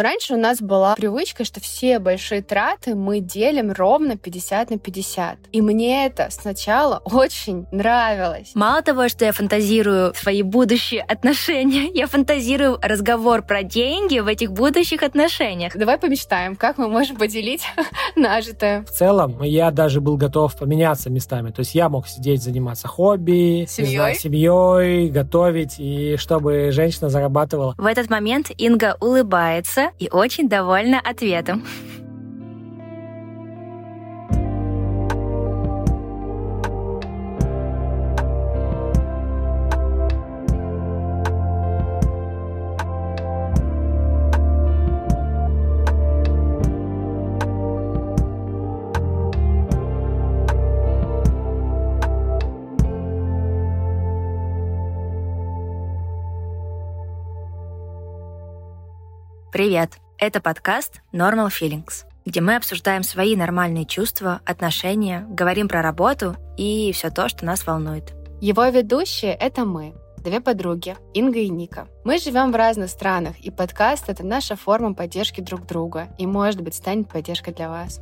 Раньше у нас была привычка, что все большие траты мы делим ровно 50 на 50. И мне это сначала очень нравилось. Мало того, что я фантазирую свои будущие отношения, я фантазирую разговор про деньги в этих будущих отношениях. Давай помечтаем, как мы можем поделить нажитое. В целом, я даже был готов поменяться местами. То есть я мог сидеть, заниматься хобби, семьей, готовить, и чтобы женщина зарабатывала. В этот момент Инга улыбается и очень довольна ответом. Привет! Это подкаст Normal Feelings, где мы обсуждаем свои нормальные чувства, отношения, говорим про работу и все то, что нас волнует. Его ведущие — это мы, две подруги, Инга и Ника. Мы живем в разных странах, и подкаст — это наша форма поддержки друг друга, и, может быть, станет поддержкой для вас.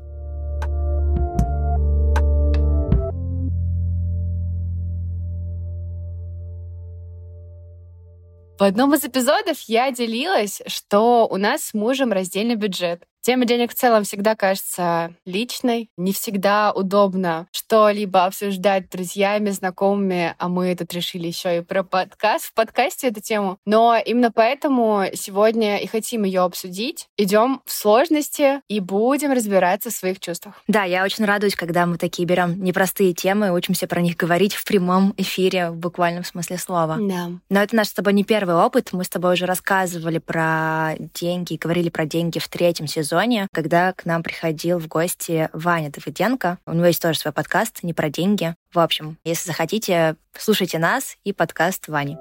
В одном из эпизодов я делилась, что у нас с мужем раздельный бюджет. Тема денег в целом всегда кажется личной. Не всегда удобно что-либо обсуждать с друзьями, знакомыми, а мы тут решили еще и про подкаст. В подкасте эту тему. Но именно поэтому сегодня и хотим ее обсудить. Идем в сложности и будем разбираться в своих чувствах. Да, я очень радуюсь, когда мы такие берем непростые темы и учимся про них говорить в прямом эфире, в буквальном смысле слова. Да. Но это наш с тобой не первый опыт. Мы с тобой уже рассказывали про деньги, говорили про деньги в третьем сезоне, когда к нам приходил в гости Ваня Давыденко. У него есть тоже свой подкаст «Не про деньги». В общем, если захотите, слушайте нас и подкаст Вани.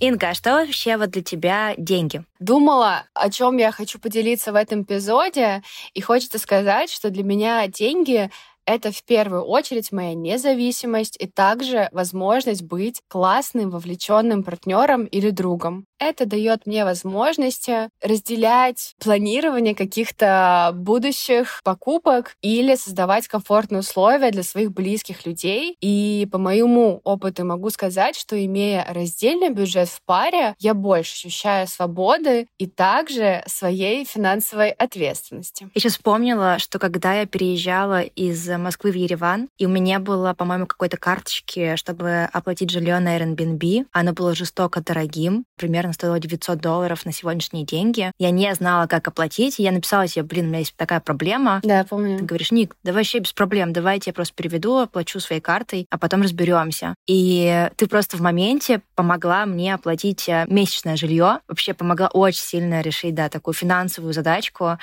Инга, а что вообще вот для тебя деньги? Думала, о чем я хочу поделиться в этом эпизоде, и хочется сказать, что для меня деньги — это в первую очередь моя независимость и также возможность быть классным, вовлеченным партнером или другом. Это дает мне возможность разделять планирование каких-то будущих покупок или создавать комфортные условия для своих близких людей. И по моему опыту могу сказать, что, имея раздельный бюджет в паре, я больше ощущаю свободы и также своей финансовой ответственности. Я сейчас вспомнила, что когда я переезжала из Москвы в Ереван, и у меня было, по-моему, какой-то карточки, чтобы оплатить жилье на Airbnb. Оно было жестоко дорогим, примерно стоило $900 на сегодняшние деньги. Я не знала, как оплатить, и я написала себе: блин, у меня есть такая проблема. Да, помню. Ты говоришь: Ник, да вообще без проблем, давай я тебе просто переведу, оплачу своей картой, а потом разберемся. И ты просто в моменте помогла мне оплатить месячное жилье, вообще помогла очень сильно решить, да, такую финансовую задачку,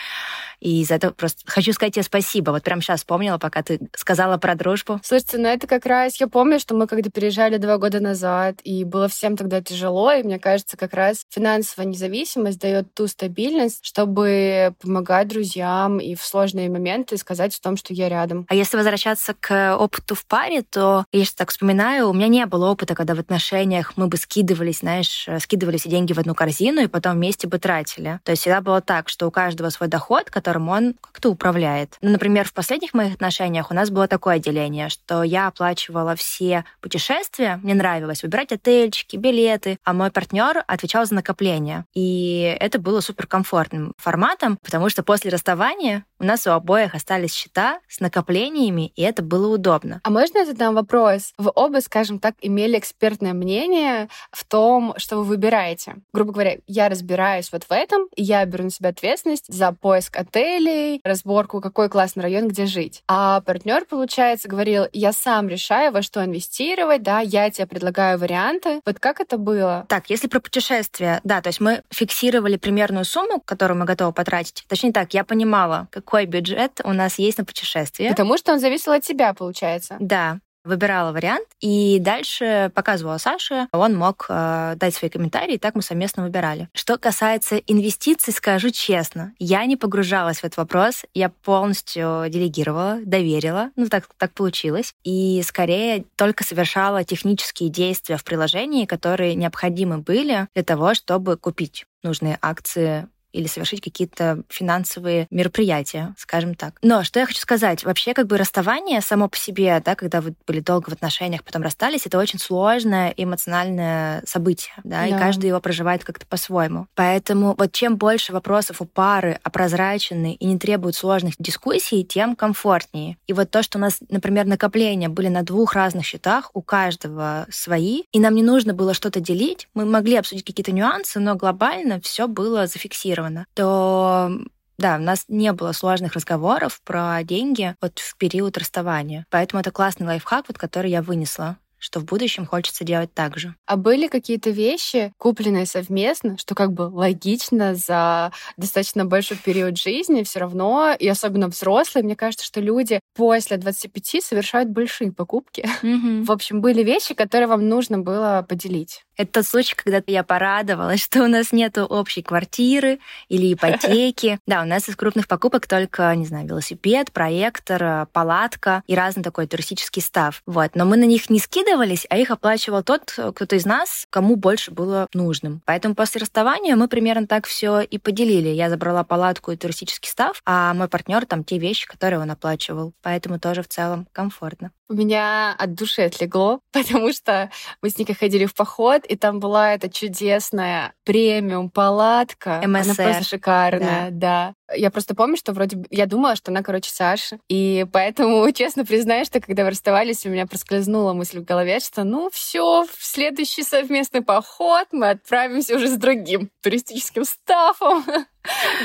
и за это просто хочу сказать тебе спасибо. Вот прямо сейчас вспомнила, пока ты сказала про дружбу. Слушайте, ну это как раз... Я помню, что мы когда переезжали 2 года назад, и было всем тогда тяжело, и мне кажется, как раз финансовая независимость дает ту стабильность, чтобы помогать друзьям и в сложные моменты сказать о том, что я рядом. А если возвращаться к опыту в паре, то, я же так вспоминаю, у меня не было опыта, когда в отношениях мы бы скидывались, знаешь, скидывали все деньги в одну корзину и потом вместе бы тратили. То есть всегда было так, что у каждого свой доход, которым он как-то управляет. Ну, например, в последних моих отношениях у нас было такое деление, что я оплачивала все путешествия, мне нравилось выбирать отельчики, билеты, а мой партнер отвечал за накопление. И это было суперкомфортным форматом, потому что после расставания у нас у обоих остались счета с накоплениями, и это было удобно. А можно я задам вопрос? Вы оба, скажем так, имели экспертное мнение в том, что вы выбираете. Грубо говоря, я разбираюсь вот в этом, и я беру на себя ответственность за поиск отелей, разборку, какой классный район, где жить. А партнер, получается, говорил: я сам решаю, во что инвестировать, да, я тебе предлагаю варианты. Вот как это было? Так, если про путешествия, да, то есть мы фиксировали примерную сумму, которую мы готовы потратить. Точнее так, я понимала, какой бюджет у нас есть на путешествие. Потому что он зависел от тебя, получается. Да. выбирала вариант и дальше показывала Саше, он мог дать свои комментарии, и так мы совместно выбирали. Что касается инвестиций, скажу честно, я не погружалась в этот вопрос, я полностью делегировала, доверила, так получилось, и скорее только совершала технические действия в приложении, которые необходимы были для того, чтобы купить нужные акции или совершить какие-то финансовые мероприятия, скажем так. Но что я хочу сказать, вообще расставание само по себе, да, когда вы были долго в отношениях, потом расстались, это очень сложное эмоциональное событие, да, и каждый его проживает как-то по-своему. Поэтому вот чем больше вопросов у пары опрозрачены и не требуют сложных дискуссий, тем комфортнее. И вот то, что у нас, например, накопления были на 2 разных счетах, у каждого свои, и нам не нужно было что-то делить, мы могли обсудить какие-то нюансы, но глобально все было зафиксировано. То да, у нас не было сложных разговоров про деньги вот в период расставания. Поэтому это классный лайфхак, вот, который я вынесла, что в будущем хочется делать так же. А были какие-то вещи, купленные совместно, что логично за достаточно большой период жизни все равно, и особенно взрослые, мне кажется, что люди после 25 совершают большие покупки. Mm-hmm. В общем, были вещи, которые вам нужно было поделить. Это тот случай, когда я порадовалась, что у нас нету общей квартиры или ипотеки. Да, у нас из крупных покупок только, не знаю, велосипед, проектор, палатка и разный такой туристический став. Вот. Но мы на них не скидывались, а их оплачивал тот, кто-то из нас, кому больше было нужным. Поэтому после расставания мы примерно так все и поделили. Я забрала палатку и туристический став, а мой партнер там те вещи, которые он оплачивал. Поэтому тоже в целом комфортно. У меня от души отлегло, потому что мы с Никой ходили в поход, и там была эта чудесная премиум-палатка. MSR. Она просто шикарная, да. Я просто помню, что я думала, что она, Саша. И поэтому, честно признаюсь, что когда вы расставались, у меня проскользнула мысль в голове, что в следующий совместный поход мы отправимся уже с другим туристическим стафом.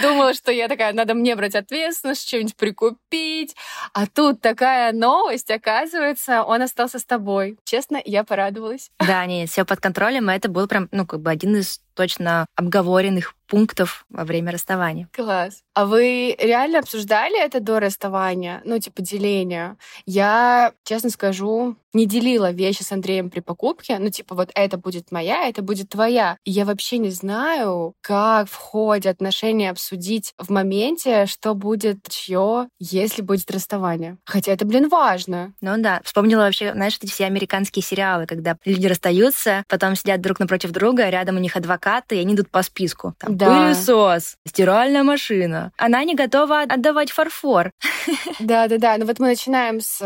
Думала, что я такая, надо мне брать ответственность, что-нибудь прикупить. А тут такая новость, оказывается, он остался с тобой. Честно, я порадовалась. Да, нет, все под контролем, и это был прям, один из точно обговоренных пунктов во время расставания. Класс. А вы реально обсуждали это до расставания? Деление? Я, честно скажу, не делила вещи с Андреем при покупке. Вот это будет моя, это будет твоя. И я вообще не знаю, как в ходе отношений обсудить в моменте, что будет чье, если будет расставание. Хотя это, важно. Вспомнила вообще, эти все американские сериалы, когда люди расстаются, потом сидят друг напротив друга, рядом у них адвокаты, и они идут по списку. Пылесос, стиральная машина. Она не готова отдавать фарфор. Да. Мы начинаем с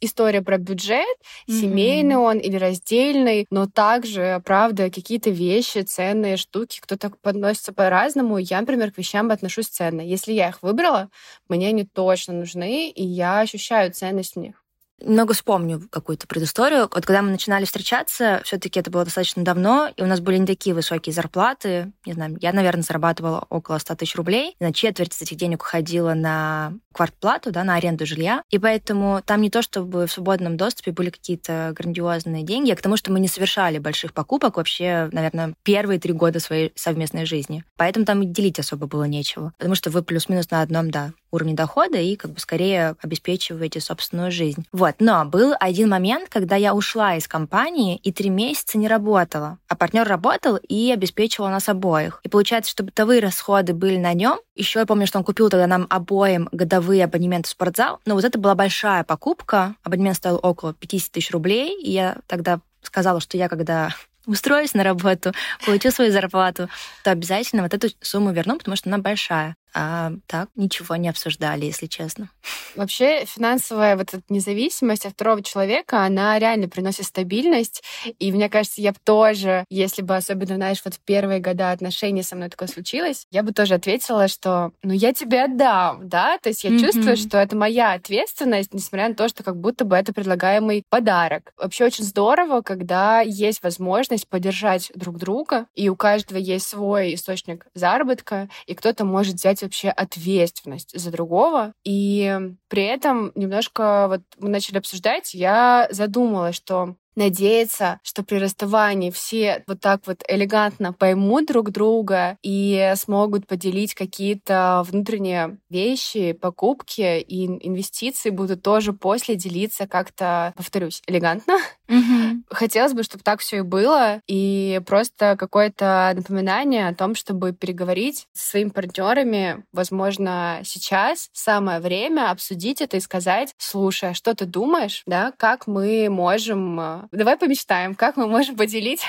истории про бюджет. Семейный он или раздельный. Но также, правда, какие-то вещи, ценные штуки, кто-то подносится по-разному. Я, например, к вещам отношусь ценно. Если я их выбрала, мне они точно нужны, и я ощущаю ценность в них. Много вспомню какую-то предысторию. Вот когда мы начинали встречаться, все-таки это было достаточно давно, и у нас были не такие высокие зарплаты. Не знаю, я, наверное, зарабатывала около 100 тысяч рублей. Четверть из этих денег уходила на квартплату, на аренду жилья. И поэтому там не то, чтобы в свободном доступе были какие-то грандиозные деньги, а к тому, что мы не совершали больших покупок вообще, наверное, первые 3 года своей совместной жизни. Поэтому там и делить особо было нечего. Потому что вы плюс-минус на одном, уровне дохода и скорее обеспечиваете собственную жизнь. Но был один момент, когда я ушла из компании и 3 месяца не работала, а партнер работал и обеспечивал нас обоих. И получается, что бытовые расходы были на нем. Еще я помню, что он купил тогда нам обоим годовые абонементы в спортзал, но это была большая покупка. Абонемент стоил около 50 тысяч рублей, и я тогда сказала, что я когда устроюсь на работу, получу свою зарплату, то обязательно эту сумму верну, потому что она большая. А так ничего не обсуждали, если честно. Вообще финансовая эта независимость от второго человека, она реально приносит стабильность. И мне кажется, я бы тоже, если бы особенно, в первые года отношений со мной такое случилось, я бы тоже ответила, что я тебе отдам, да? То есть я чувствую, что это моя ответственность, несмотря на то, что как будто бы это предлагаемый подарок. Вообще очень здорово, когда есть возможность поддержать друг друга, и у каждого есть свой источник заработка, и кто-то может взять вообще ответственность за другого. И при этом немножко мы начали обсуждать, я задумалась, что надеяться, что при расставании все вот так вот элегантно поймут друг друга и смогут поделить какие-то внутренние вещи, покупки и инвестиции будут тоже после делиться как-то, повторюсь, элегантно. Mm-hmm. Хотелось бы, чтобы так все и было, и просто какое-то напоминание о том, чтобы переговорить со своими партнерами, возможно, сейчас самое время обсудить это и сказать: слушай, что ты думаешь, да, как мы можем... Давай помечтаем, как мы можем поделить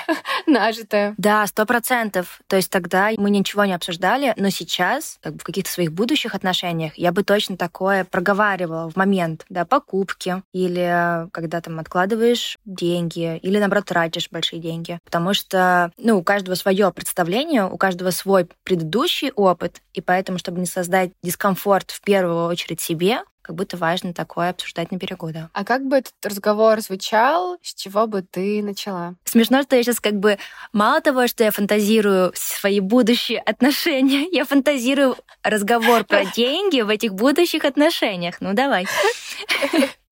нажитое. Да, 100%. То есть тогда мы ничего не обсуждали, но сейчас, как бы в каких-то своих будущих отношениях, я бы точно такое проговаривала в момент, да, покупки или когда там откладываешь деньги или, наоборот, тратишь большие деньги. Потому что, ну, у каждого свое представление, у каждого свой предыдущий опыт, и поэтому, чтобы не создать дискомфорт в первую очередь себе, как будто важно такое обсуждать на берегу, да. А как бы этот разговор звучал, с чего бы ты начала? Смешно, что я сейчас как бы мало того, что я фантазирую свои будущие отношения, я фантазирую разговор про деньги в этих будущих отношениях. Ну, давай.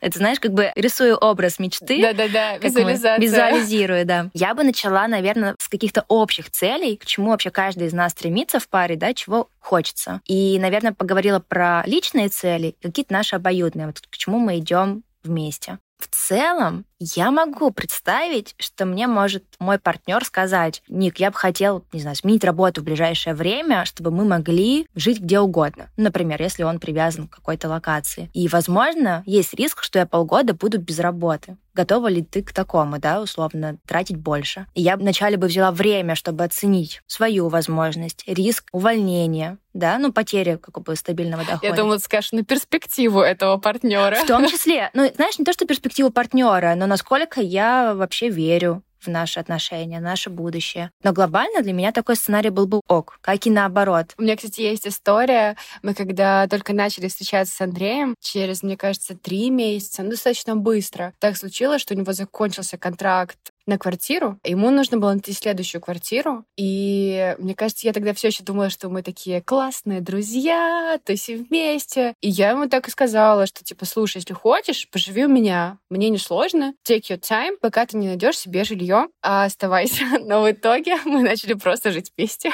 Это, знаешь, как бы рисую образ мечты. Да-да-да, визуализация. Визуализирую, да. Я бы начала, наверное, с каких-то общих целей, к чему вообще каждый из нас стремится в паре, да, чего хочется. И, наверное, поговорила про личные цели, какие-то наши обоюдные, вот к чему мы идем вместе. В целом, я могу представить, что мне может мой партнер сказать: Ник, я бы хотел, не знаю, сменить работу в ближайшее время, чтобы мы могли жить где угодно. Например, если он привязан к какой-то локации. И, возможно, есть риск, что я полгода буду без работы. Готова ли ты к такому, да, условно, тратить больше? И я вначале бы взяла время, чтобы оценить свою возможность, риск увольнения, да, ну, потери как бы стабильного дохода. Я думала, ты скажешь, на перспективу этого партнера. В том числе. Ну, знаешь, не то, что перспективу партнера, но насколько я вообще верю в наши отношения, наше будущее. Но глобально для меня такой сценарий был бы ок, как и наоборот. У меня, кстати, есть история. Мы когда только начали встречаться с Андреем, через, мне кажется, 3 месяца, ну, достаточно быстро, так случилось, что у него закончился контракт на квартиру. Ему нужно было найти следующую квартиру. И, мне кажется, я тогда все еще думала, что мы такие классные друзья, то есть и вместе. И я ему так и сказала, что, типа, слушай, если хочешь, поживи у меня. Мне не сложно. Take your time, пока ты не найдешь себе жилье, а оставайся. Но в итоге мы начали просто жить вместе.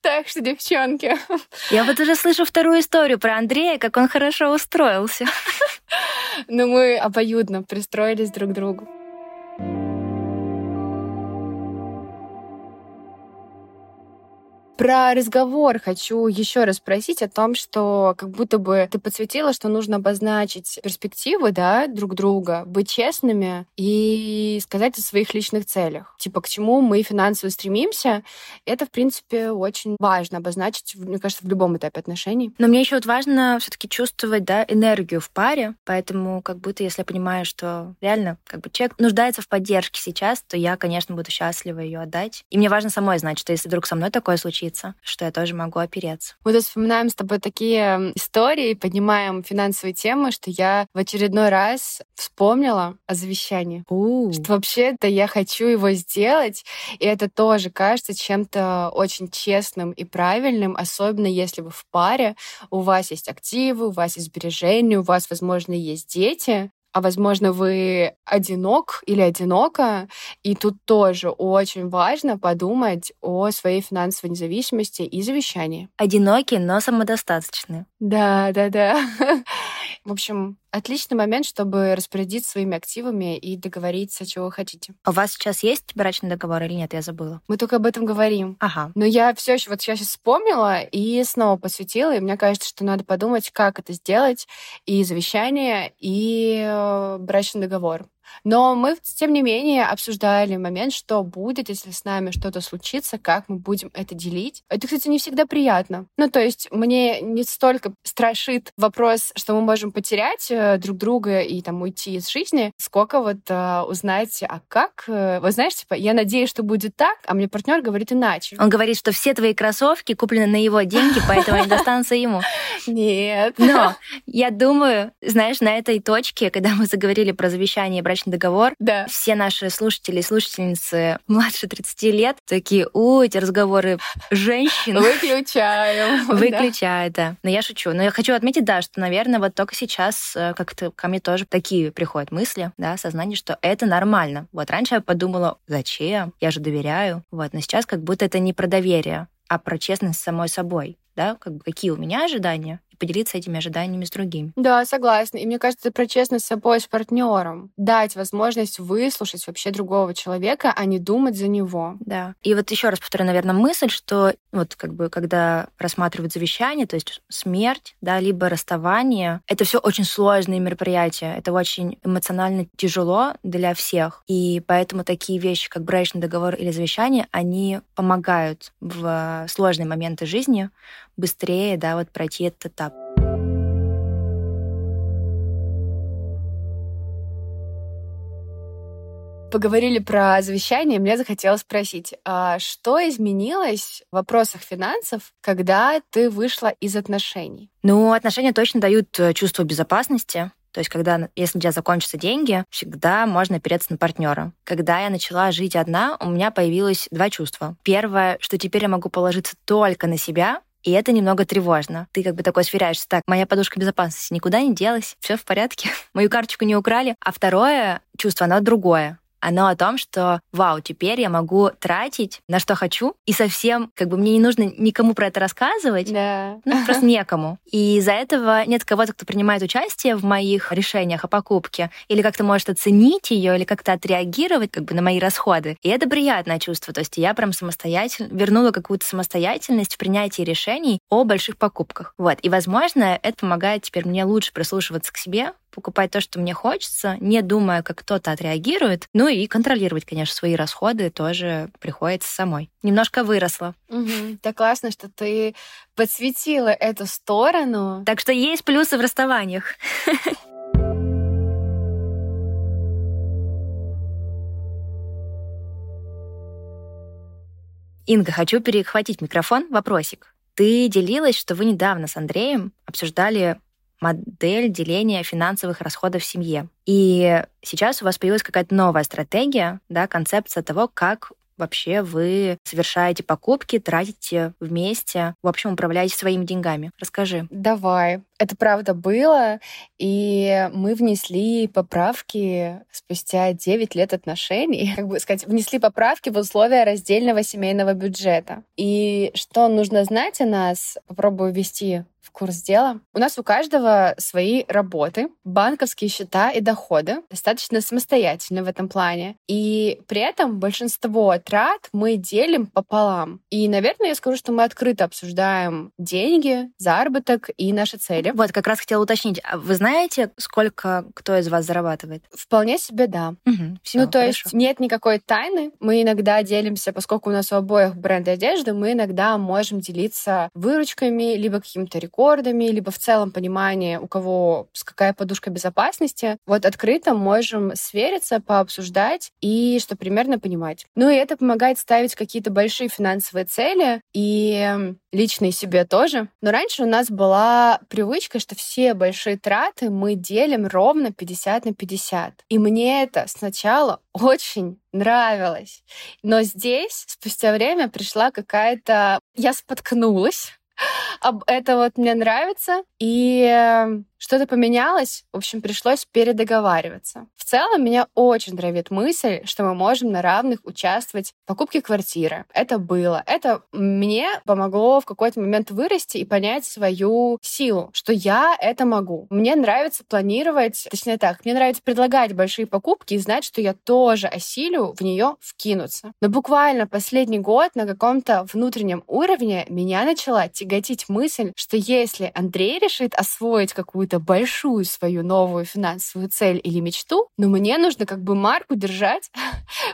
Так что, девчонки... Я вот уже слышу вторую историю про Андрея, как он хорошо устроился. Но мы обоюдно пристроились друг к другу. Про разговор хочу еще раз спросить о том, что как будто бы ты подсветила, что нужно обозначить перспективы, да, друг друга, быть честными и сказать о своих личных целях. Типа, к чему мы финансово стремимся. Это, в принципе, очень важно обозначить, мне кажется, в любом этапе отношений. Но мне еще вот важно все-таки чувствовать, да, энергию в паре. Поэтому как будто, если я понимаю, что реально как бы человек нуждается в поддержке сейчас, то я, конечно, буду счастлива ее отдать. И мне важно самой знать, что если вдруг со мной такое случится, что я тоже могу опереться. Мы тут вспоминаем с тобой такие истории, поднимаем финансовые темы, что я в очередной раз вспомнила о завещании. Что вообще-то я хочу его сделать, и это тоже кажется чем-то очень честным и правильным, особенно если вы в паре, у вас есть активы, у вас есть сбережения, у вас, возможно, есть дети, а, возможно, вы одинок или одинока, и тут тоже очень важно подумать о своей финансовой независимости и завещании. Одинокие, но самодостаточные. Да. В общем, отличный момент, чтобы распорядиться своими активами и договориться, чего вы хотите. А у вас сейчас есть брачный договор или нет? Я забыла. Мы только об этом говорим. Ага. Но я все еще вот сейчас вспомнила и снова посвятила, и мне кажется, что надо подумать, как это сделать, и завещание, и брачный договор. Но мы, тем не менее, обсуждали момент, что будет, если с нами что-то случится, как мы будем это делить. Это, кстати, не всегда приятно. Ну, то есть мне не столько страшит вопрос, что мы можем потерять друг друга и там уйти из жизни, сколько вот узнать, а как... Вы знаете, типа, я надеюсь, что будет так, а мне партнер говорит иначе. Он говорит, что все твои кроссовки куплены на его деньги, поэтому они достанутся ему. Нет. Но я думаю, знаешь, на этой точке, когда мы заговорили про завещание и брачный брачный договор, да. Все наши слушатели и слушательницы младше 30 лет такие, эти разговоры женщин. Выключаем, да. Но я шучу. Но я хочу отметить, да, что, наверное, вот только сейчас как-то ко мне тоже такие приходят мысли, да, сознание, что это нормально. Вот раньше я подумала, зачем? Я же доверяю. Вот, но сейчас как будто это не про доверие, а про честность с самой собой. Да, как бы какие у меня ожидания, и поделиться этими ожиданиями с другими. Да, согласна. И мне кажется, про честность с собой, с партнером. Дать возможность выслушать вообще другого человека, а не думать за него. Да. И вот еще раз повторю, наверное, мысль, что вот как бы когда рассматривают завещание, то есть смерть, да, либо расставание, это все очень сложные мероприятия. Это очень эмоционально тяжело для всех. И поэтому такие вещи, как брачный договор или завещание, они помогают в сложные моменты жизни быстрее, да, вот пройти этот этап. Поговорили про завещание, мне захотелось спросить, а что изменилось в вопросах финансов, когда ты вышла из отношений? Ну, отношения точно дают чувство безопасности. То есть, когда, если у тебя закончатся деньги, всегда можно опереться на партнера. Когда я начала жить одна, у меня появилось два чувства. Первое, что теперь я могу положиться только на себя, и это немного тревожно. Ты как бы такой сверяешься, так, моя подушка безопасности никуда не делась, все в порядке, мою карточку не украли. А второе чувство, оно другое. Оно о том, что, вау, теперь я могу тратить на что хочу, и совсем, как бы, мне не нужно никому про это рассказывать, да. Ну, просто некому. И из-за этого нет кого-то, кто принимает участие в моих решениях о покупке, или как-то может оценить ее, или как-то отреагировать, как бы, на мои расходы. И это приятное чувство, то есть я прям самостоятельно вернула какую-то самостоятельность в принятии решений о больших покупках. Вот, и, возможно, это помогает теперь мне лучше прислушиваться к себе, покупать то, что мне хочется, не думая, как кто-то отреагирует. Ну и контролировать, конечно, свои расходы тоже приходится самой. Немножко выросла. Угу. Так классно, что ты подсветила эту сторону. Так что есть плюсы в расставаниях. Инга, хочу перехватить микрофон. Вопросик. Ты делилась, что вы недавно с Андреем обсуждали модель деления финансовых расходов в семье. И сейчас у вас появилась какая-то новая стратегия, да, концепция того, как вообще вы совершаете покупки, тратите вместе, в общем, управляете своими деньгами. Расскажи. Давай. Это правда было, и мы внесли поправки спустя 9 лет отношений, как бы сказать, внесли поправки в условия раздельного семейного бюджета. И что нужно знать о нас, попробую ввести в курс дела. У нас у каждого свои работы, банковские счета и доходы. Достаточно самостоятельно в этом плане. И при этом большинство трат мы делим пополам. И, наверное, я скажу, что мы открыто обсуждаем деньги, заработок и наши цели. Вот, как раз хотела уточнить. А вы знаете, сколько кто из вас зарабатывает? Вполне себе, да. Угу, всё, ну, то хорошо. Есть нет никакой тайны. Мы иногда делимся, поскольку у нас у обоих бренды одежды, мы иногда можем делиться выручками, либо каким-то рекордами, либо в целом понимание, у кого какая подушка безопасности. Вот открыто можем свериться, пообсуждать и что примерно понимать. Ну и это помогает ставить какие-то большие финансовые цели и личные себе тоже. Но раньше у нас была привычка, что все большие траты мы делим ровно 50/50. И мне это сначала очень нравилось. Но здесь спустя время пришла какая-то... Я споткнулась. Это вот мне нравится. И что-то поменялось. В общем, пришлось передоговариваться. В целом, меня очень нравит мысль, что мы можем на равных участвовать в покупке квартиры. Это было. Это мне помогло в какой-то момент вырасти и понять свою силу, что я это могу. Мне нравится планировать, точнее так, мне нравится предлагать большие покупки и знать, что я тоже осилю в нее вкинуться. Но буквально последний год на каком-то внутреннем уровне меня начала тяготить мысль, что если Андрей решит освоить какую-то большую свою новую финансовую цель или мечту, но мне нужно как бы марку держать,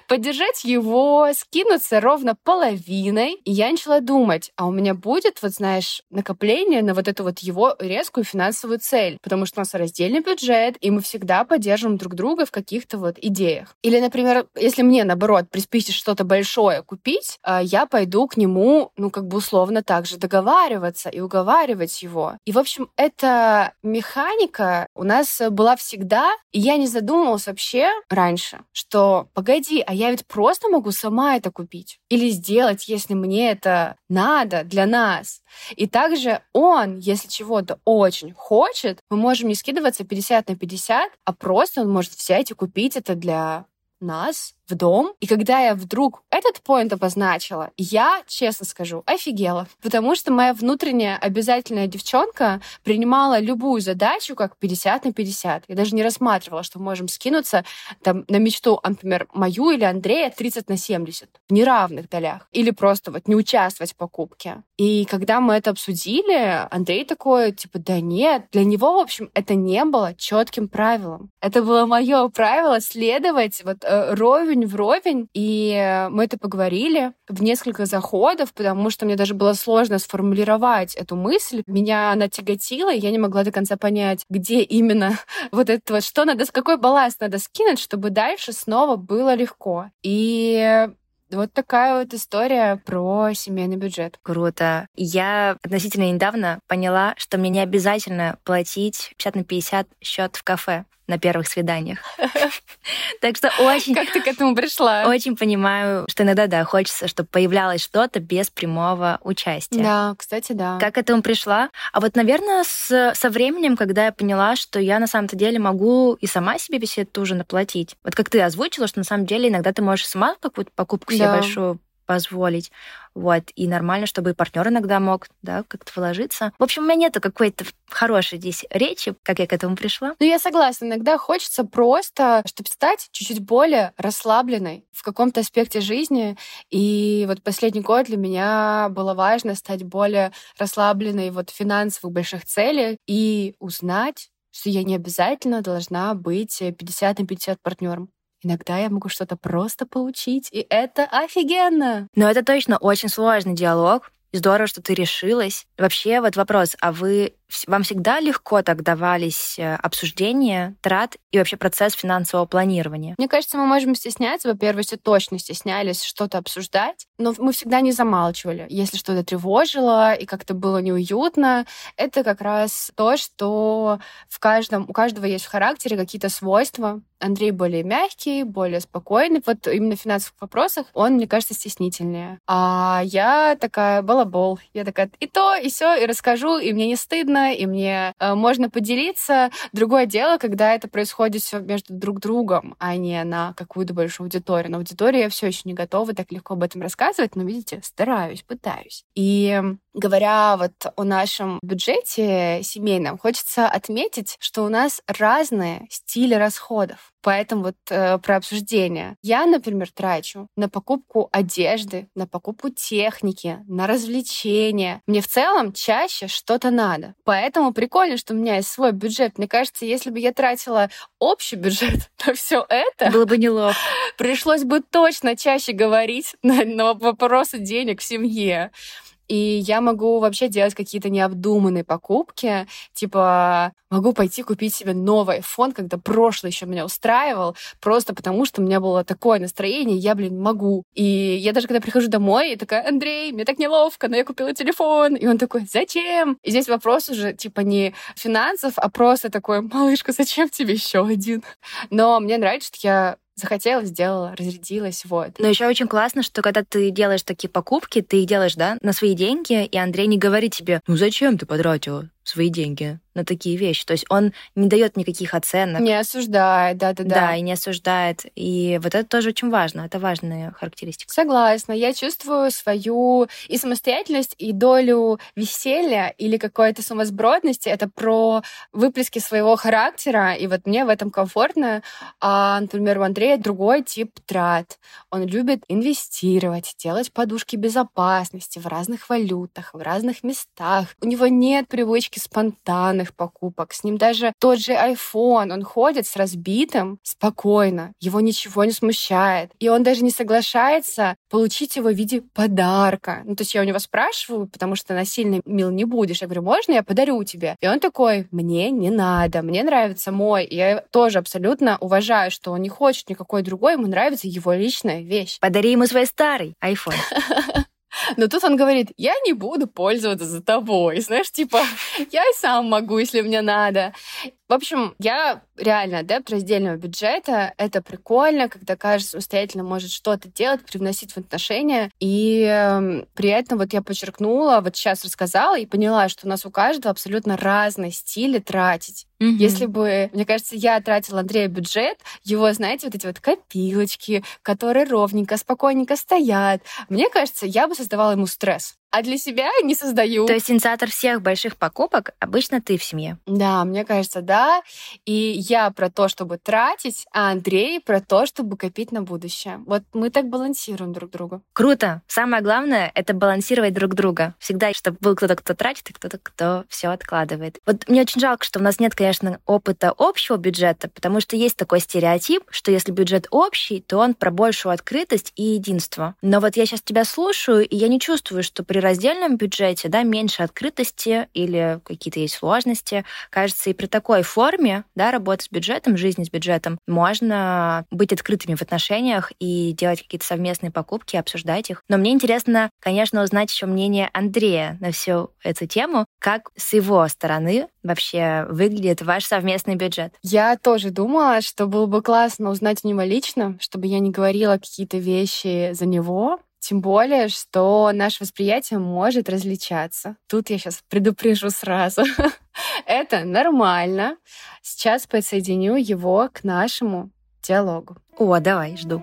поддержать его, скинуться ровно половиной. И я начала думать, а у меня будет, вот знаешь, накопление на вот эту вот его резкую финансовую цель, потому что у нас раздельный бюджет, и мы всегда поддерживаем друг друга в каких-то вот идеях. Или, например, если мне, наоборот, приспичит что-то большое купить, я пойду к нему, ну, как бы условно так же договариваться и уговаривать его. И, в общем, это механика у нас была всегда, и я не задумывалась вообще раньше, что погоди, а я ведь просто могу сама это купить или сделать, если мне это надо для нас. И также он, если чего-то очень хочет, мы можем не скидываться 50/50, а просто он может взять и купить это для нас в дом. И когда я вдруг этот поинт обозначила, я, честно скажу, офигела. Потому что моя внутренняя обязательная девчонка принимала любую задачу как 50/50. Я даже не рассматривала, что можем скинуться там, на мечту, например, мою или Андрея 30/70 в неравных долях. Или просто вот не участвовать в покупке. И когда мы это обсудили, Андрей такой, типа, да нет. Для него, в общем, это не было четким правилом. Это было мое правило следовать вот ровень в ровень, и мы это поговорили в несколько заходов, потому что мне даже было сложно сформулировать эту мысль. Меня она тяготила, и я не могла до конца понять, где именно вот это вот, что надо, с какой баланс надо скинуть, чтобы дальше снова было легко. И вот такая вот история про семейный бюджет. Круто. Я относительно недавно поняла, что мне не обязательно платить 50/50 счет в кафе на первых свиданиях. Так что очень... Как ты к этому пришла? Очень понимаю, что иногда, да, хочется, чтобы появлялось что-то без прямого участия. Да, кстати, да. Как к этому пришла? А вот, наверное, со временем, когда я поняла, что я на самом-то деле могу и сама себе весь этот ужин оплатить. Вот как ты озвучила, что на самом деле иногда ты можешь сама какую-то покупку себе большую позволить. Вот. И нормально, чтобы и партнер иногда мог, да, как-то вложиться. В общем, у меня нету какой-то хорошей здесь речи, как я к этому пришла. Ну, я согласна. Иногда хочется просто, чтобы стать чуть-чуть более расслабленной в каком-то аспекте жизни. И вот последний год для меня было важно стать более расслабленной вот в финансовых больших целях и узнать, что я не обязательно должна быть 50/50 партнером. Иногда я могу что-то просто получить, и это офигенно! Но это точно очень сложный диалог. Здорово, что ты решилась. Вообще, вот вопрос, а вам всегда легко так давались обсуждения, трат и вообще процесс финансового планирования? Мне кажется, мы можем стесняться. Во-первых, все точно стеснялись что-то обсуждать, но мы всегда не замалчивали. Если что-то тревожило и как-то было неуютно, это как раз то, что у каждого есть в характере какие-то свойства. Андрей более мягкий, более спокойный. Вот именно в финансовых вопросах он, мне кажется, стеснительнее. А я такая балабол. Я такая и то, и сё, и расскажу, и мне не стыдно, и мне можно поделиться. Другое дело, когда это происходит все между друг другом, а не на какую-то большую аудиторию. На аудиторию я все еще не готова так легко об этом рассказывать, но, видите, стараюсь, пытаюсь. И говоря вот о нашем бюджете семейном, хочется отметить, что у нас разные стили расходов. Поэтому вот про обсуждение. Я, например, трачу на покупку одежды, на покупку техники, на развлечения. Мне в целом чаще что-то надо. Поэтому прикольно, что у меня есть свой бюджет. Мне кажется, если бы я тратила общий бюджет на все это... Было бы неловко. Пришлось бы точно чаще говорить на вопросы денег в семье. И я могу вообще делать какие-то необдуманные покупки. Типа, могу пойти купить себе новый iPhone, когда прошлый еще меня устраивал, просто потому что у меня было такое настроение, я, могу. И я даже когда прихожу домой, я такая, Андрей, мне так неловко, но я купила телефон. И он такой, зачем? И здесь вопрос уже, типа, не финансов, а просто такой, малышка, зачем тебе еще один? Но мне нравится, что я захотела, сделала, разрядилась, вот. Но еще очень классно, что когда ты делаешь такие покупки, ты их делаешь, да, на свои деньги, и Андрей не говорит тебе, ну зачем ты потратила свои деньги на такие вещи? То есть он не дает никаких оценок. Не осуждает, да-да-да. Да, и не осуждает. И вот это тоже очень важно. Это важная характеристика. Согласна. Я чувствую свою и самостоятельность, и долю веселья или какой-то сумасбродности. Это про выплески своего характера, и вот мне в этом комфортно. А, например, у Андрея другой тип трат. Он любит инвестировать, делать подушки безопасности в разных валютах, в разных местах. У него нет привычки спонтанных покупок. С ним даже тот же iPhone. Он ходит с разбитым спокойно. Его ничего не смущает. И он даже не соглашается получить его в виде подарка. Ну, то есть я у него спрашиваю, потому что насильно мил не будешь. Я говорю, можно я подарю тебе? И он такой, мне не надо. Мне нравится мой. И я тоже абсолютно уважаю, что он не хочет никакой другой. Ему нравится его личная вещь. Подари ему свой старый iPhone. Но тут он говорит, я не буду пользоваться за тобой. Знаешь, типа, я и сам могу, если мне надо. В общем, я реально адепт раздельного бюджета. Это прикольно, когда каждый самостоятельно может что-то делать, привносить в отношения. И при этом вот я подчеркнула, вот сейчас рассказала и поняла, что у нас у каждого абсолютно разные стили тратить. Mm-hmm. Если бы, мне кажется, я тратила Андрея бюджет, его, знаете, вот эти вот копилочки, которые ровненько, спокойненько стоят. Мне кажется, я бы создавала ему стресс. А для себя не создаю. То есть инициатор всех больших покупок обычно ты в семье. Да, мне кажется, да. И я про то, чтобы тратить, а Андрей про то, чтобы копить на будущее. Вот мы так балансируем друг друга. Круто. Самое главное — это балансировать друг друга. Всегда, чтобы был кто-то, кто тратит, и кто-то, кто все откладывает. Вот мне очень жалко, что у нас нет, конечно, опыта общего бюджета, потому что есть такой стереотип, что если бюджет общий, то он про большую открытость и единство. Но вот я сейчас тебя слушаю, и я не чувствую, что при раздельном бюджете, да, меньше открытости или какие-то есть сложности. Кажется, и при такой форме, да, работы с бюджетом, жизни с бюджетом, можно быть открытыми в отношениях и делать какие-то совместные покупки, обсуждать их. Но мне интересно, конечно, узнать еще мнение Андрея на всю эту тему. Как с его стороны вообще выглядит ваш совместный бюджет? Я тоже думала, что было бы классно узнать у него лично, чтобы я не говорила какие-то вещи за него. Тем более, что наше восприятие может различаться. Тут я сейчас предупрежу сразу. Это нормально. Сейчас подсоединю его к нашему диалогу. О, давай, жду.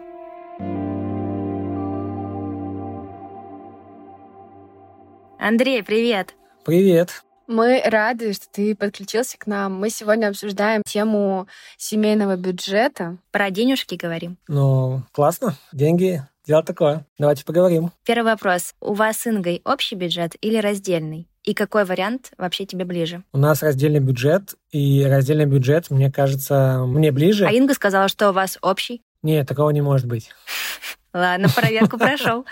Андрей, привет! Привет! Мы рады, что ты подключился к нам. Мы сегодня обсуждаем тему семейного бюджета. Про денежки говорим. Ну, классно. Деньги... Дело такое. Давайте поговорим. Первый вопрос. У вас с Ингой общий бюджет или раздельный? И какой вариант вообще тебе ближе? У нас раздельный бюджет, и раздельный бюджет, мне кажется, мне ближе. А Инга сказала, что у вас общий? Нет, такого не может быть. Ладно, проверку прошел.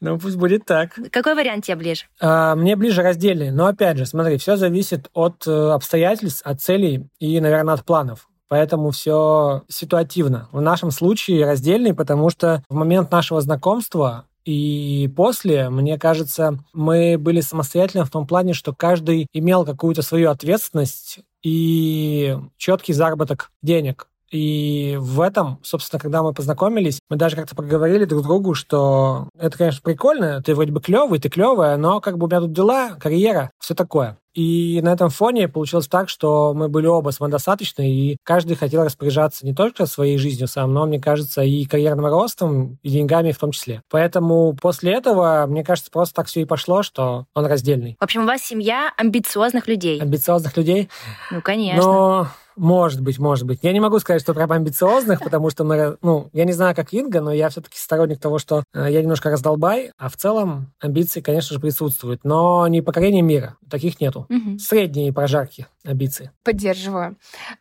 Ну, пусть будет так. Какой вариант тебе ближе? Мне ближе раздельный. Но, опять же, смотри, все зависит от обстоятельств, от целей и, наверное, от планов. Поэтому все ситуативно. В нашем случае раздельный, потому что в момент нашего знакомства и после, мне кажется, мы были самостоятельны в том плане, что каждый имел какую-то свою ответственность и четкий заработок денег. И в этом, собственно, когда мы познакомились, мы даже как-то проговорили друг другу, что это, конечно, прикольно, ты вроде бы клевый, ты клевая, но как бы у меня тут дела, карьера, все такое. И на этом фоне получилось так, что мы были оба самодостаточны, и каждый хотел распоряжаться не только своей жизнью сам, но, мне кажется, и карьерным ростом, и деньгами в том числе. Поэтому после этого, мне кажется, просто так все и пошло, что он раздельный. В общем, у вас семья амбициозных людей. Амбициозных людей? Ну, конечно. Но... Может быть. Я не могу сказать, что прям амбициозных, потому что мы, я не знаю, как Инга, но я все-таки сторонник того, что я немножко раздолбай, а в целом амбиции, конечно же, присутствуют, но не покорение мира. Таких нету. Угу. Средние прожарки амбиции. Поддерживаю.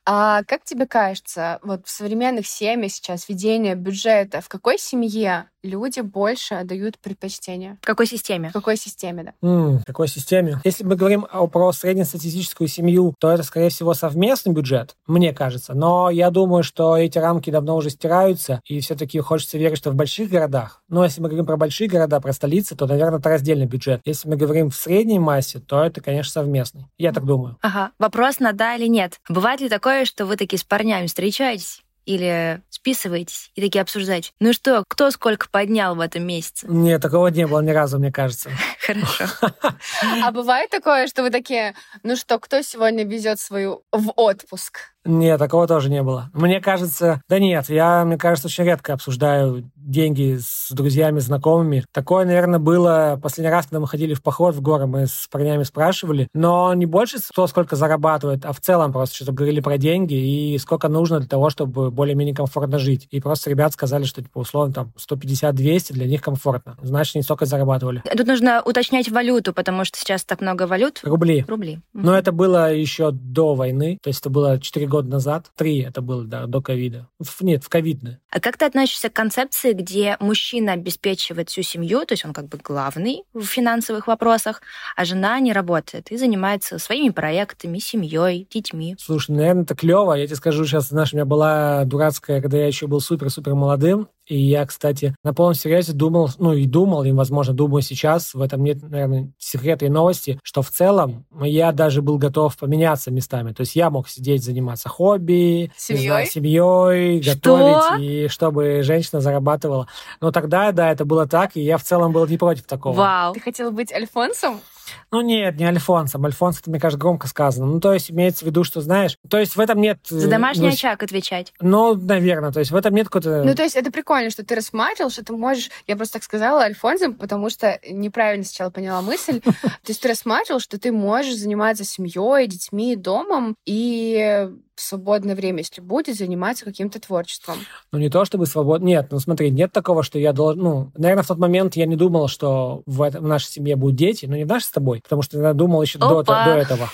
А как тебе кажется, вот в современных семьях сейчас ведение бюджета, в какой семье люди больше отдают предпочтение? В какой системе? В какой системе, да. В какой системе? Если мы говорим про среднестатистическую семью, то это, скорее всего, совместный бюджет, мне кажется. Но я думаю, что эти рамки давно уже стираются, и все-таки хочется верить, что в больших городах, если мы говорим про большие города, про столицы, то, наверное, это раздельный бюджет. Если мы говорим в средней массе, то это, конечно, совместный. Я так думаю. Ага. Вопрос на «да» или «нет». Бывает ли такое, что вы такие с парнями встречаетесь? Или списываетесь и такие обсуждаете. Ну что, кто сколько поднял в этом месяце? Нет, такого не было ни разу, мне кажется. Хорошо. А бывает такое, что вы такие, ну что, кто сегодня везет свою в отпуск? Нет, такого тоже не было. Мне кажется... Да нет, мне кажется, очень редко обсуждаю деньги с друзьями, знакомыми. Такое, наверное, было последний раз, когда мы ходили в поход в горы, мы с парнями спрашивали. Но не больше кто сколько зарабатывает, а в целом просто что-то говорили про деньги и сколько нужно для того, чтобы более-менее комфортно жить. И просто ребят сказали, что, условно, 150-200 для них комфортно. Значит, они столько зарабатывали. Тут нужно уточнять валюту, потому что сейчас так много валют. Рубли. Но это было еще до войны, то есть это было 4 года назад. 3 это было, да, до ковида. Нет, в ковидное. А как ты относишься к концепции, где мужчина обеспечивает всю семью, то есть он как бы главный в финансовых вопросах, а жена не работает и занимается своими проектами, семьей, детьми? Слушай, наверное, это клево. Я тебе скажу сейчас, у меня была дурацкая, когда я еще был супер-супер молодым, И я, кстати, на полном серьезе думал, и возможно, думаю сейчас, в этом нет, наверное, секрета и новости, что в целом я даже был готов поменяться местами. То есть я мог сидеть, заниматься хобби, семьей, готовить, и чтобы женщина зарабатывала. Но тогда, да, это было так, и я в целом был не против такого. Вау. Ты хотел быть альфонсом? Нет, не альфонсом. Альфонс, это, мне кажется, громко сказано. То есть имеется в виду, что, знаешь, то есть в этом нет... За домашний очаг отвечать. Наверное, то есть в этом нет какой-то... То есть это прикольно, что ты рассматривал, что ты можешь... Я просто так сказала альфонсом, потому что неправильно сначала поняла мысль. То есть ты рассматривал, что ты можешь заниматься семьей, детьми, домом и... в свободное время, если будет, заниматься каким-то творчеством. Не то чтобы свободно. Нет, смотри, нет такого, что я должен... наверное, в тот момент я не думал, что в нашей семье будут дети, но не в нашей с тобой, потому что я думал еще до этого.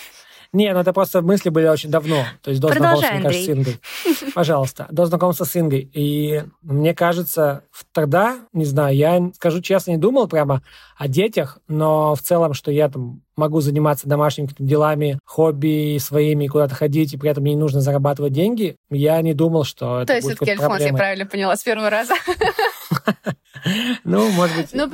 Это просто мысли были очень давно. То есть до знакомства, мне кажется, с Ингой. Пожалуйста, до знакомства с Ингой. И мне кажется, тогда, не знаю, я, скажу честно, не думал прямо о детях, но в целом, что я там могу заниматься домашними делами, хобби своими, куда-то ходить, и при этом мне не нужно зарабатывать деньги, я не думал, что это будет какой-то проблемой. То есть все-таки альфонс, я правильно поняла, с первого раза. Может быть.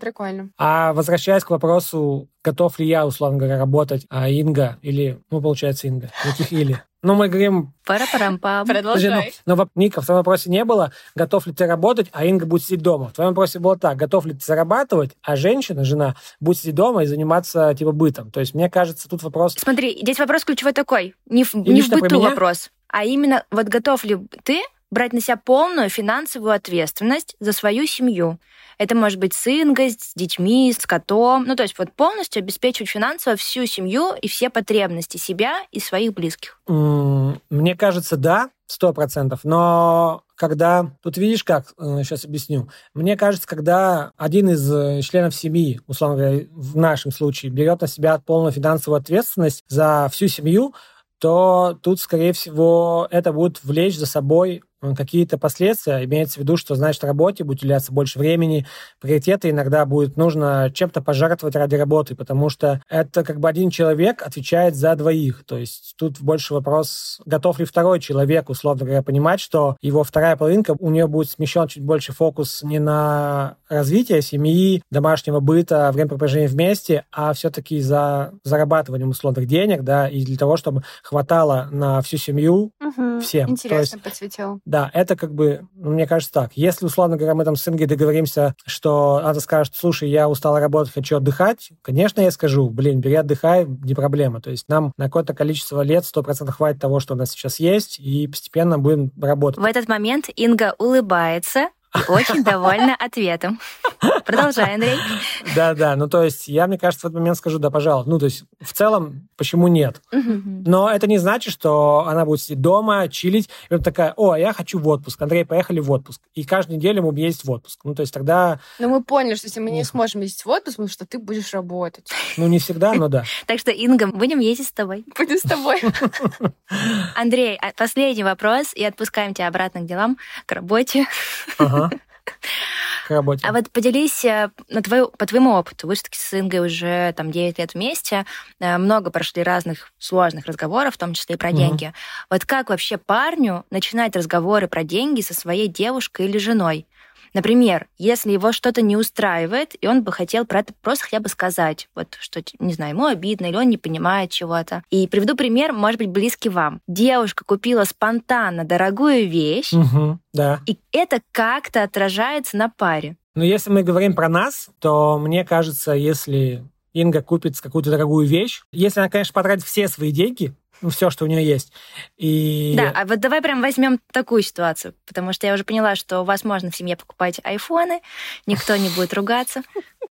Прикольно. А возвращаясь к вопросу, готов ли я, условно говоря, работать, а Инга или... получается, Инга. Никаких или... мы говорим... Пара-парам-пам. Продолжай. Ника, в твоем вопросе не было, готов ли ты работать, а Инга будет сидеть дома. В твоем вопросе было так, готов ли ты зарабатывать, а жена, будет сидеть дома и заниматься, бытом. То есть, мне кажется, тут вопрос... Смотри, здесь вопрос ключевой такой. Не в быту вопрос, а именно, готов ли ты брать на себя полную финансовую ответственность за свою семью. Это может быть с Ингой, с детьми, с котом. То есть полностью обеспечивать финансово всю семью и все потребности себя и своих близких. Мне кажется, да, 100%. Но когда... Тут видишь как? Сейчас объясню. Мне кажется, когда один из членов семьи, условно говоря, в нашем случае, берет на себя полную финансовую ответственность за всю семью, то тут, скорее всего, это будет влечь за собой какие-то последствия. Имеется в виду, что, значит, работе будет уделяться больше времени, приоритеты иногда будет нужно чем-то пожертвовать ради работы, потому что это один человек отвечает за двоих. То есть тут больше вопрос, готов ли второй человек, условно говоря, понимать, что его вторая половинка, у нее будет смещен чуть больше фокус не на развитие семьи, домашнего быта, времяпрепровождения вместе, а все-таки за зарабатыванием условных денег, и для того, чтобы хватало на всю семью всем. Интересно подсветил. Да, это мне кажется так. Если, условно говоря, мы с Ингой договоримся, что она скажет, слушай, я устала работать, хочу отдыхать, конечно, я скажу, бери отдыхай, не проблема. То есть нам на какое-то количество лет 100% хватит того, что у нас сейчас есть, и постепенно будем работать. В этот момент Инга улыбается, очень довольна ответом. Продолжай, Андрей. Да, то есть я, мне кажется, в этот момент скажу, да, пожалуй. То есть в целом, почему нет? Но это не значит, что она будет сидеть дома, чилить, и вот такая, а я хочу в отпуск. Андрей, поехали в отпуск. И каждую неделю мы будем ездить в отпуск. То есть тогда... мы поняли, что если мы не сможем ездить в отпуск, потому что ты будешь работать. Не всегда, но да. Так что, Инга, будем ездить с тобой. Будем с тобой. Андрей, последний вопрос, и отпускаем тебя обратно к делам, к работе. Работе. А поделись по твоему опыту. Вы все-таки с Ингой уже 9 лет вместе. Много прошли разных сложных разговоров, в том числе и про деньги. Как вообще парню начинать разговоры про деньги со своей девушкой или женой? Например, если его что-то не устраивает, и он бы хотел про это просто хотя бы сказать, что, не знаю, ему обидно, или он не понимает чего-то. И приведу пример, может быть, близкий вам. Девушка купила спонтанно дорогую вещь, и это как-то отражается на паре. Если мы говорим про нас, то мне кажется, если Инга купит какую-то дорогую вещь, если она, конечно, потратит все свои деньги, все, что у нее есть. Да, а давай прям возьмем такую ситуацию, потому что я уже поняла, что у вас можно в семье покупать айфоны, никто не будет ругаться.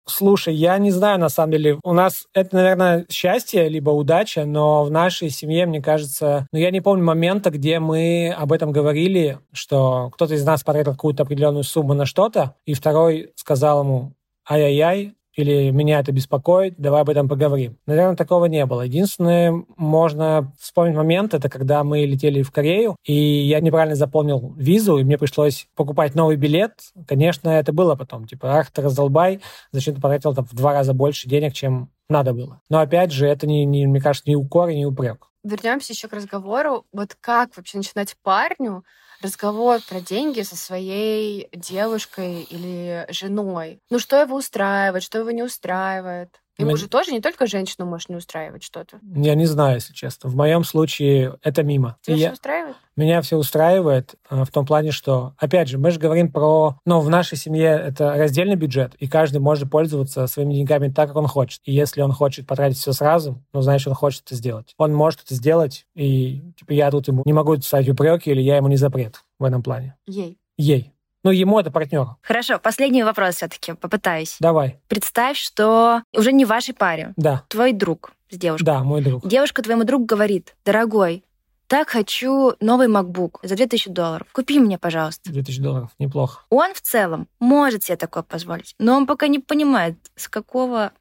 Слушай, я не знаю, на самом деле. У нас это, наверное, счастье, либо удача, но в нашей семье, мне кажется... я не помню момента, где мы об этом говорили, что кто-то из нас потратил какую-то определенную сумму на что-то, и второй сказал ему «ай-яй-яй», или меня это беспокоит, давай об этом поговорим. Наверное, такого не было. Единственное, можно вспомнить момент, это когда мы летели в Корею, и я неправильно заполнил визу, и мне пришлось покупать новый билет. Конечно, это было потом. Ты раздолбай, зачем ты потратил в 2 раза больше денег, чем надо было. Но опять же, это, мне кажется, не укор и не упрек. Вернемся еще к разговору. Как вообще начинать парню разговор про деньги со своей девушкой или женой. Ну, что его устраивает, что его не устраивает. Ему же тоже не только женщину может не устраивать что-то. Я не знаю, если честно. В моем случае это мимо. Тебя все устраивает? Меня все устраивает в том плане, что, опять же, мы же говорим про... Ну, в нашей семье это раздельный бюджет, и каждый может пользоваться своими деньгами так, как он хочет. И если он хочет потратить все сразу, ну, значит, он хочет это сделать. Он может это сделать, и типа, я тут ему не могу ставить упреки, или я ему не запрет в этом плане. Ей. Ну, ему это партнер. Хорошо, последний вопрос все-таки, попытаюсь. Давай. Представь, что уже не в вашей паре. Да. Твой друг с девушкой. Да, мой друг. Девушка твоему другу говорит: дорогой, так хочу новый MacBook за $2000. Купи мне, пожалуйста. $2000, неплохо. Он в целом может себе такое позволить, но он пока не понимает, с какого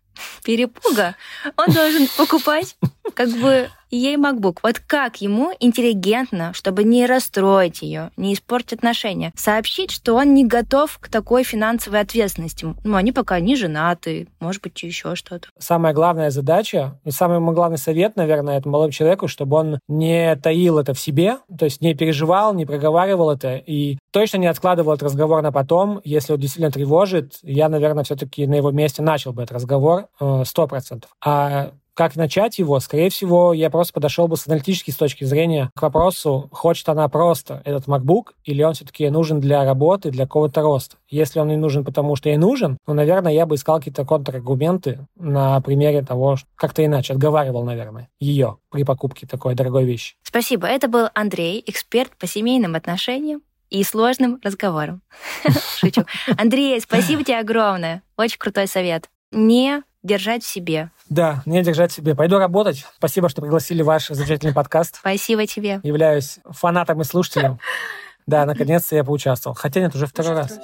перепуга он должен покупать как бы ей MacBook. Вот как ему интеллигентно, чтобы не расстроить ее, не испортить отношения, сообщить, что он не готов к такой финансовой ответственности. Ну, они пока не женаты, может быть, еще что-то. Самая главная задача и самый главный совет, наверное, этому молодому человеку, чтобы он не таил это в себе, то есть не переживал, не проговаривал это и точно не откладывал этот разговор на потом. Если он действительно тревожит, я, наверное, все-таки на его месте начал бы этот разговор 100%. А как начать его? Скорее всего, я просто подошел бы с аналитической точки зрения к вопросу, хочет она просто этот MacBook, или он все-таки нужен для работы, для какого-то роста. Если он не нужен, потому что ей нужен, ну, наверное, я бы искал какие-то контраргументы на примере того, что как-то иначе отговаривал, наверное, ее при покупке такой дорогой вещи. Спасибо. Это был Андрей, эксперт по семейным отношениям и сложным разговорам. Шучу. Андрей, спасибо тебе огромное. Очень крутой совет. Не держать в себе. Да, не держать в себе. Пойду работать. Спасибо, что пригласили ваш замечательный подкаст. Спасибо тебе. Являюсь фанатом и слушателем. Да, наконец-то я поучаствовал. Хотя нет, уже второй раз.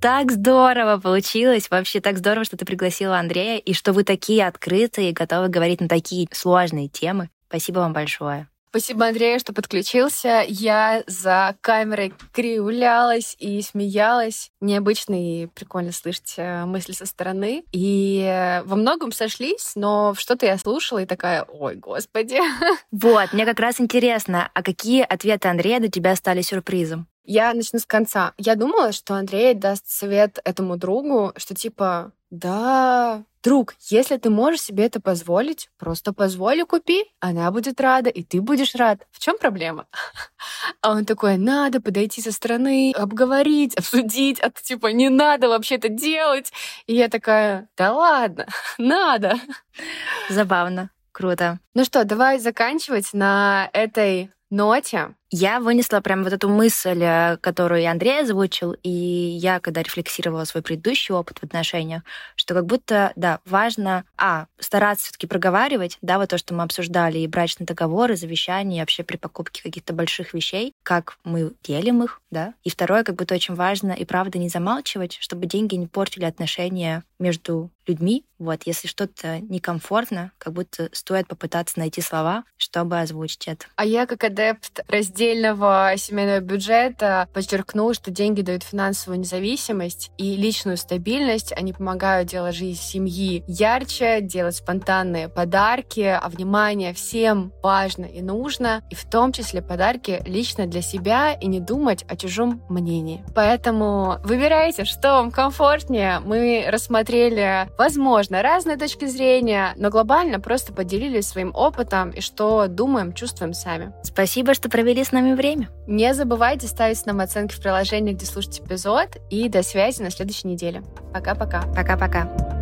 Так здорово получилось. Вообще так здорово, что ты пригласила Андрея, и что вы такие открытые и готовы говорить на такие сложные темы. Спасибо вам большое. Спасибо, Андрей, что подключился. Я за камерой кривлялась и смеялась. Необычно и прикольно слышать мысли со стороны. И во многом сошлись, но что-то я слушала и такая: ой, господи. Вот, мне как раз интересно, а какие ответы Андрея для тебя стали сюрпризом? Я начну с конца. Я думала, что Андрей даст совет этому другу, что типа: да, друг, если ты можешь себе это позволить, просто позволь и купи, она будет рада, и ты будешь рад. В чем проблема? А он такой: надо подойти со стороны, обговорить, обсудить, а ты типа: не надо вообще это делать. И я такая: да ладно, надо. Забавно, круто. Ну что, давай заканчивать на этой ноте. Я вынесла прям вот эту мысль, которую Андрей озвучил, и я, когда рефлексировала свой предыдущий опыт в отношениях, что как будто, да, важно, стараться все-таки проговаривать, да, вот то, что мы обсуждали, и брачные договоры, завещания, и вообще при покупке каких-то больших вещей, как мы делим их, да. И второе, как будто очень важно и правда не замалчивать, чтобы деньги не портили отношения между людьми. Вот, если что-то некомфортно, как будто стоит попытаться найти слова, чтобы озвучить это. А я, как адепт раздельного семейного бюджета, подчеркнул, что деньги дают финансовую независимость и личную стабильность. Они помогают делать жизнь семьи ярче, делать спонтанные подарки, а внимание всем важно и нужно, и в том числе подарки лично для себя, и не думать о чужом мнении. Поэтому выбирайте, что вам комфортнее. Мы рассмотрели, возможно, разные точки зрения, но глобально просто поделились своим опытом и что думаем, чувствуем сами. Спасибо, что провели с нами время. Не забывайте ставить нам оценки в приложении, где слушаете эпизод, и до связи на следующей неделе. Пока-пока. Пока-пока.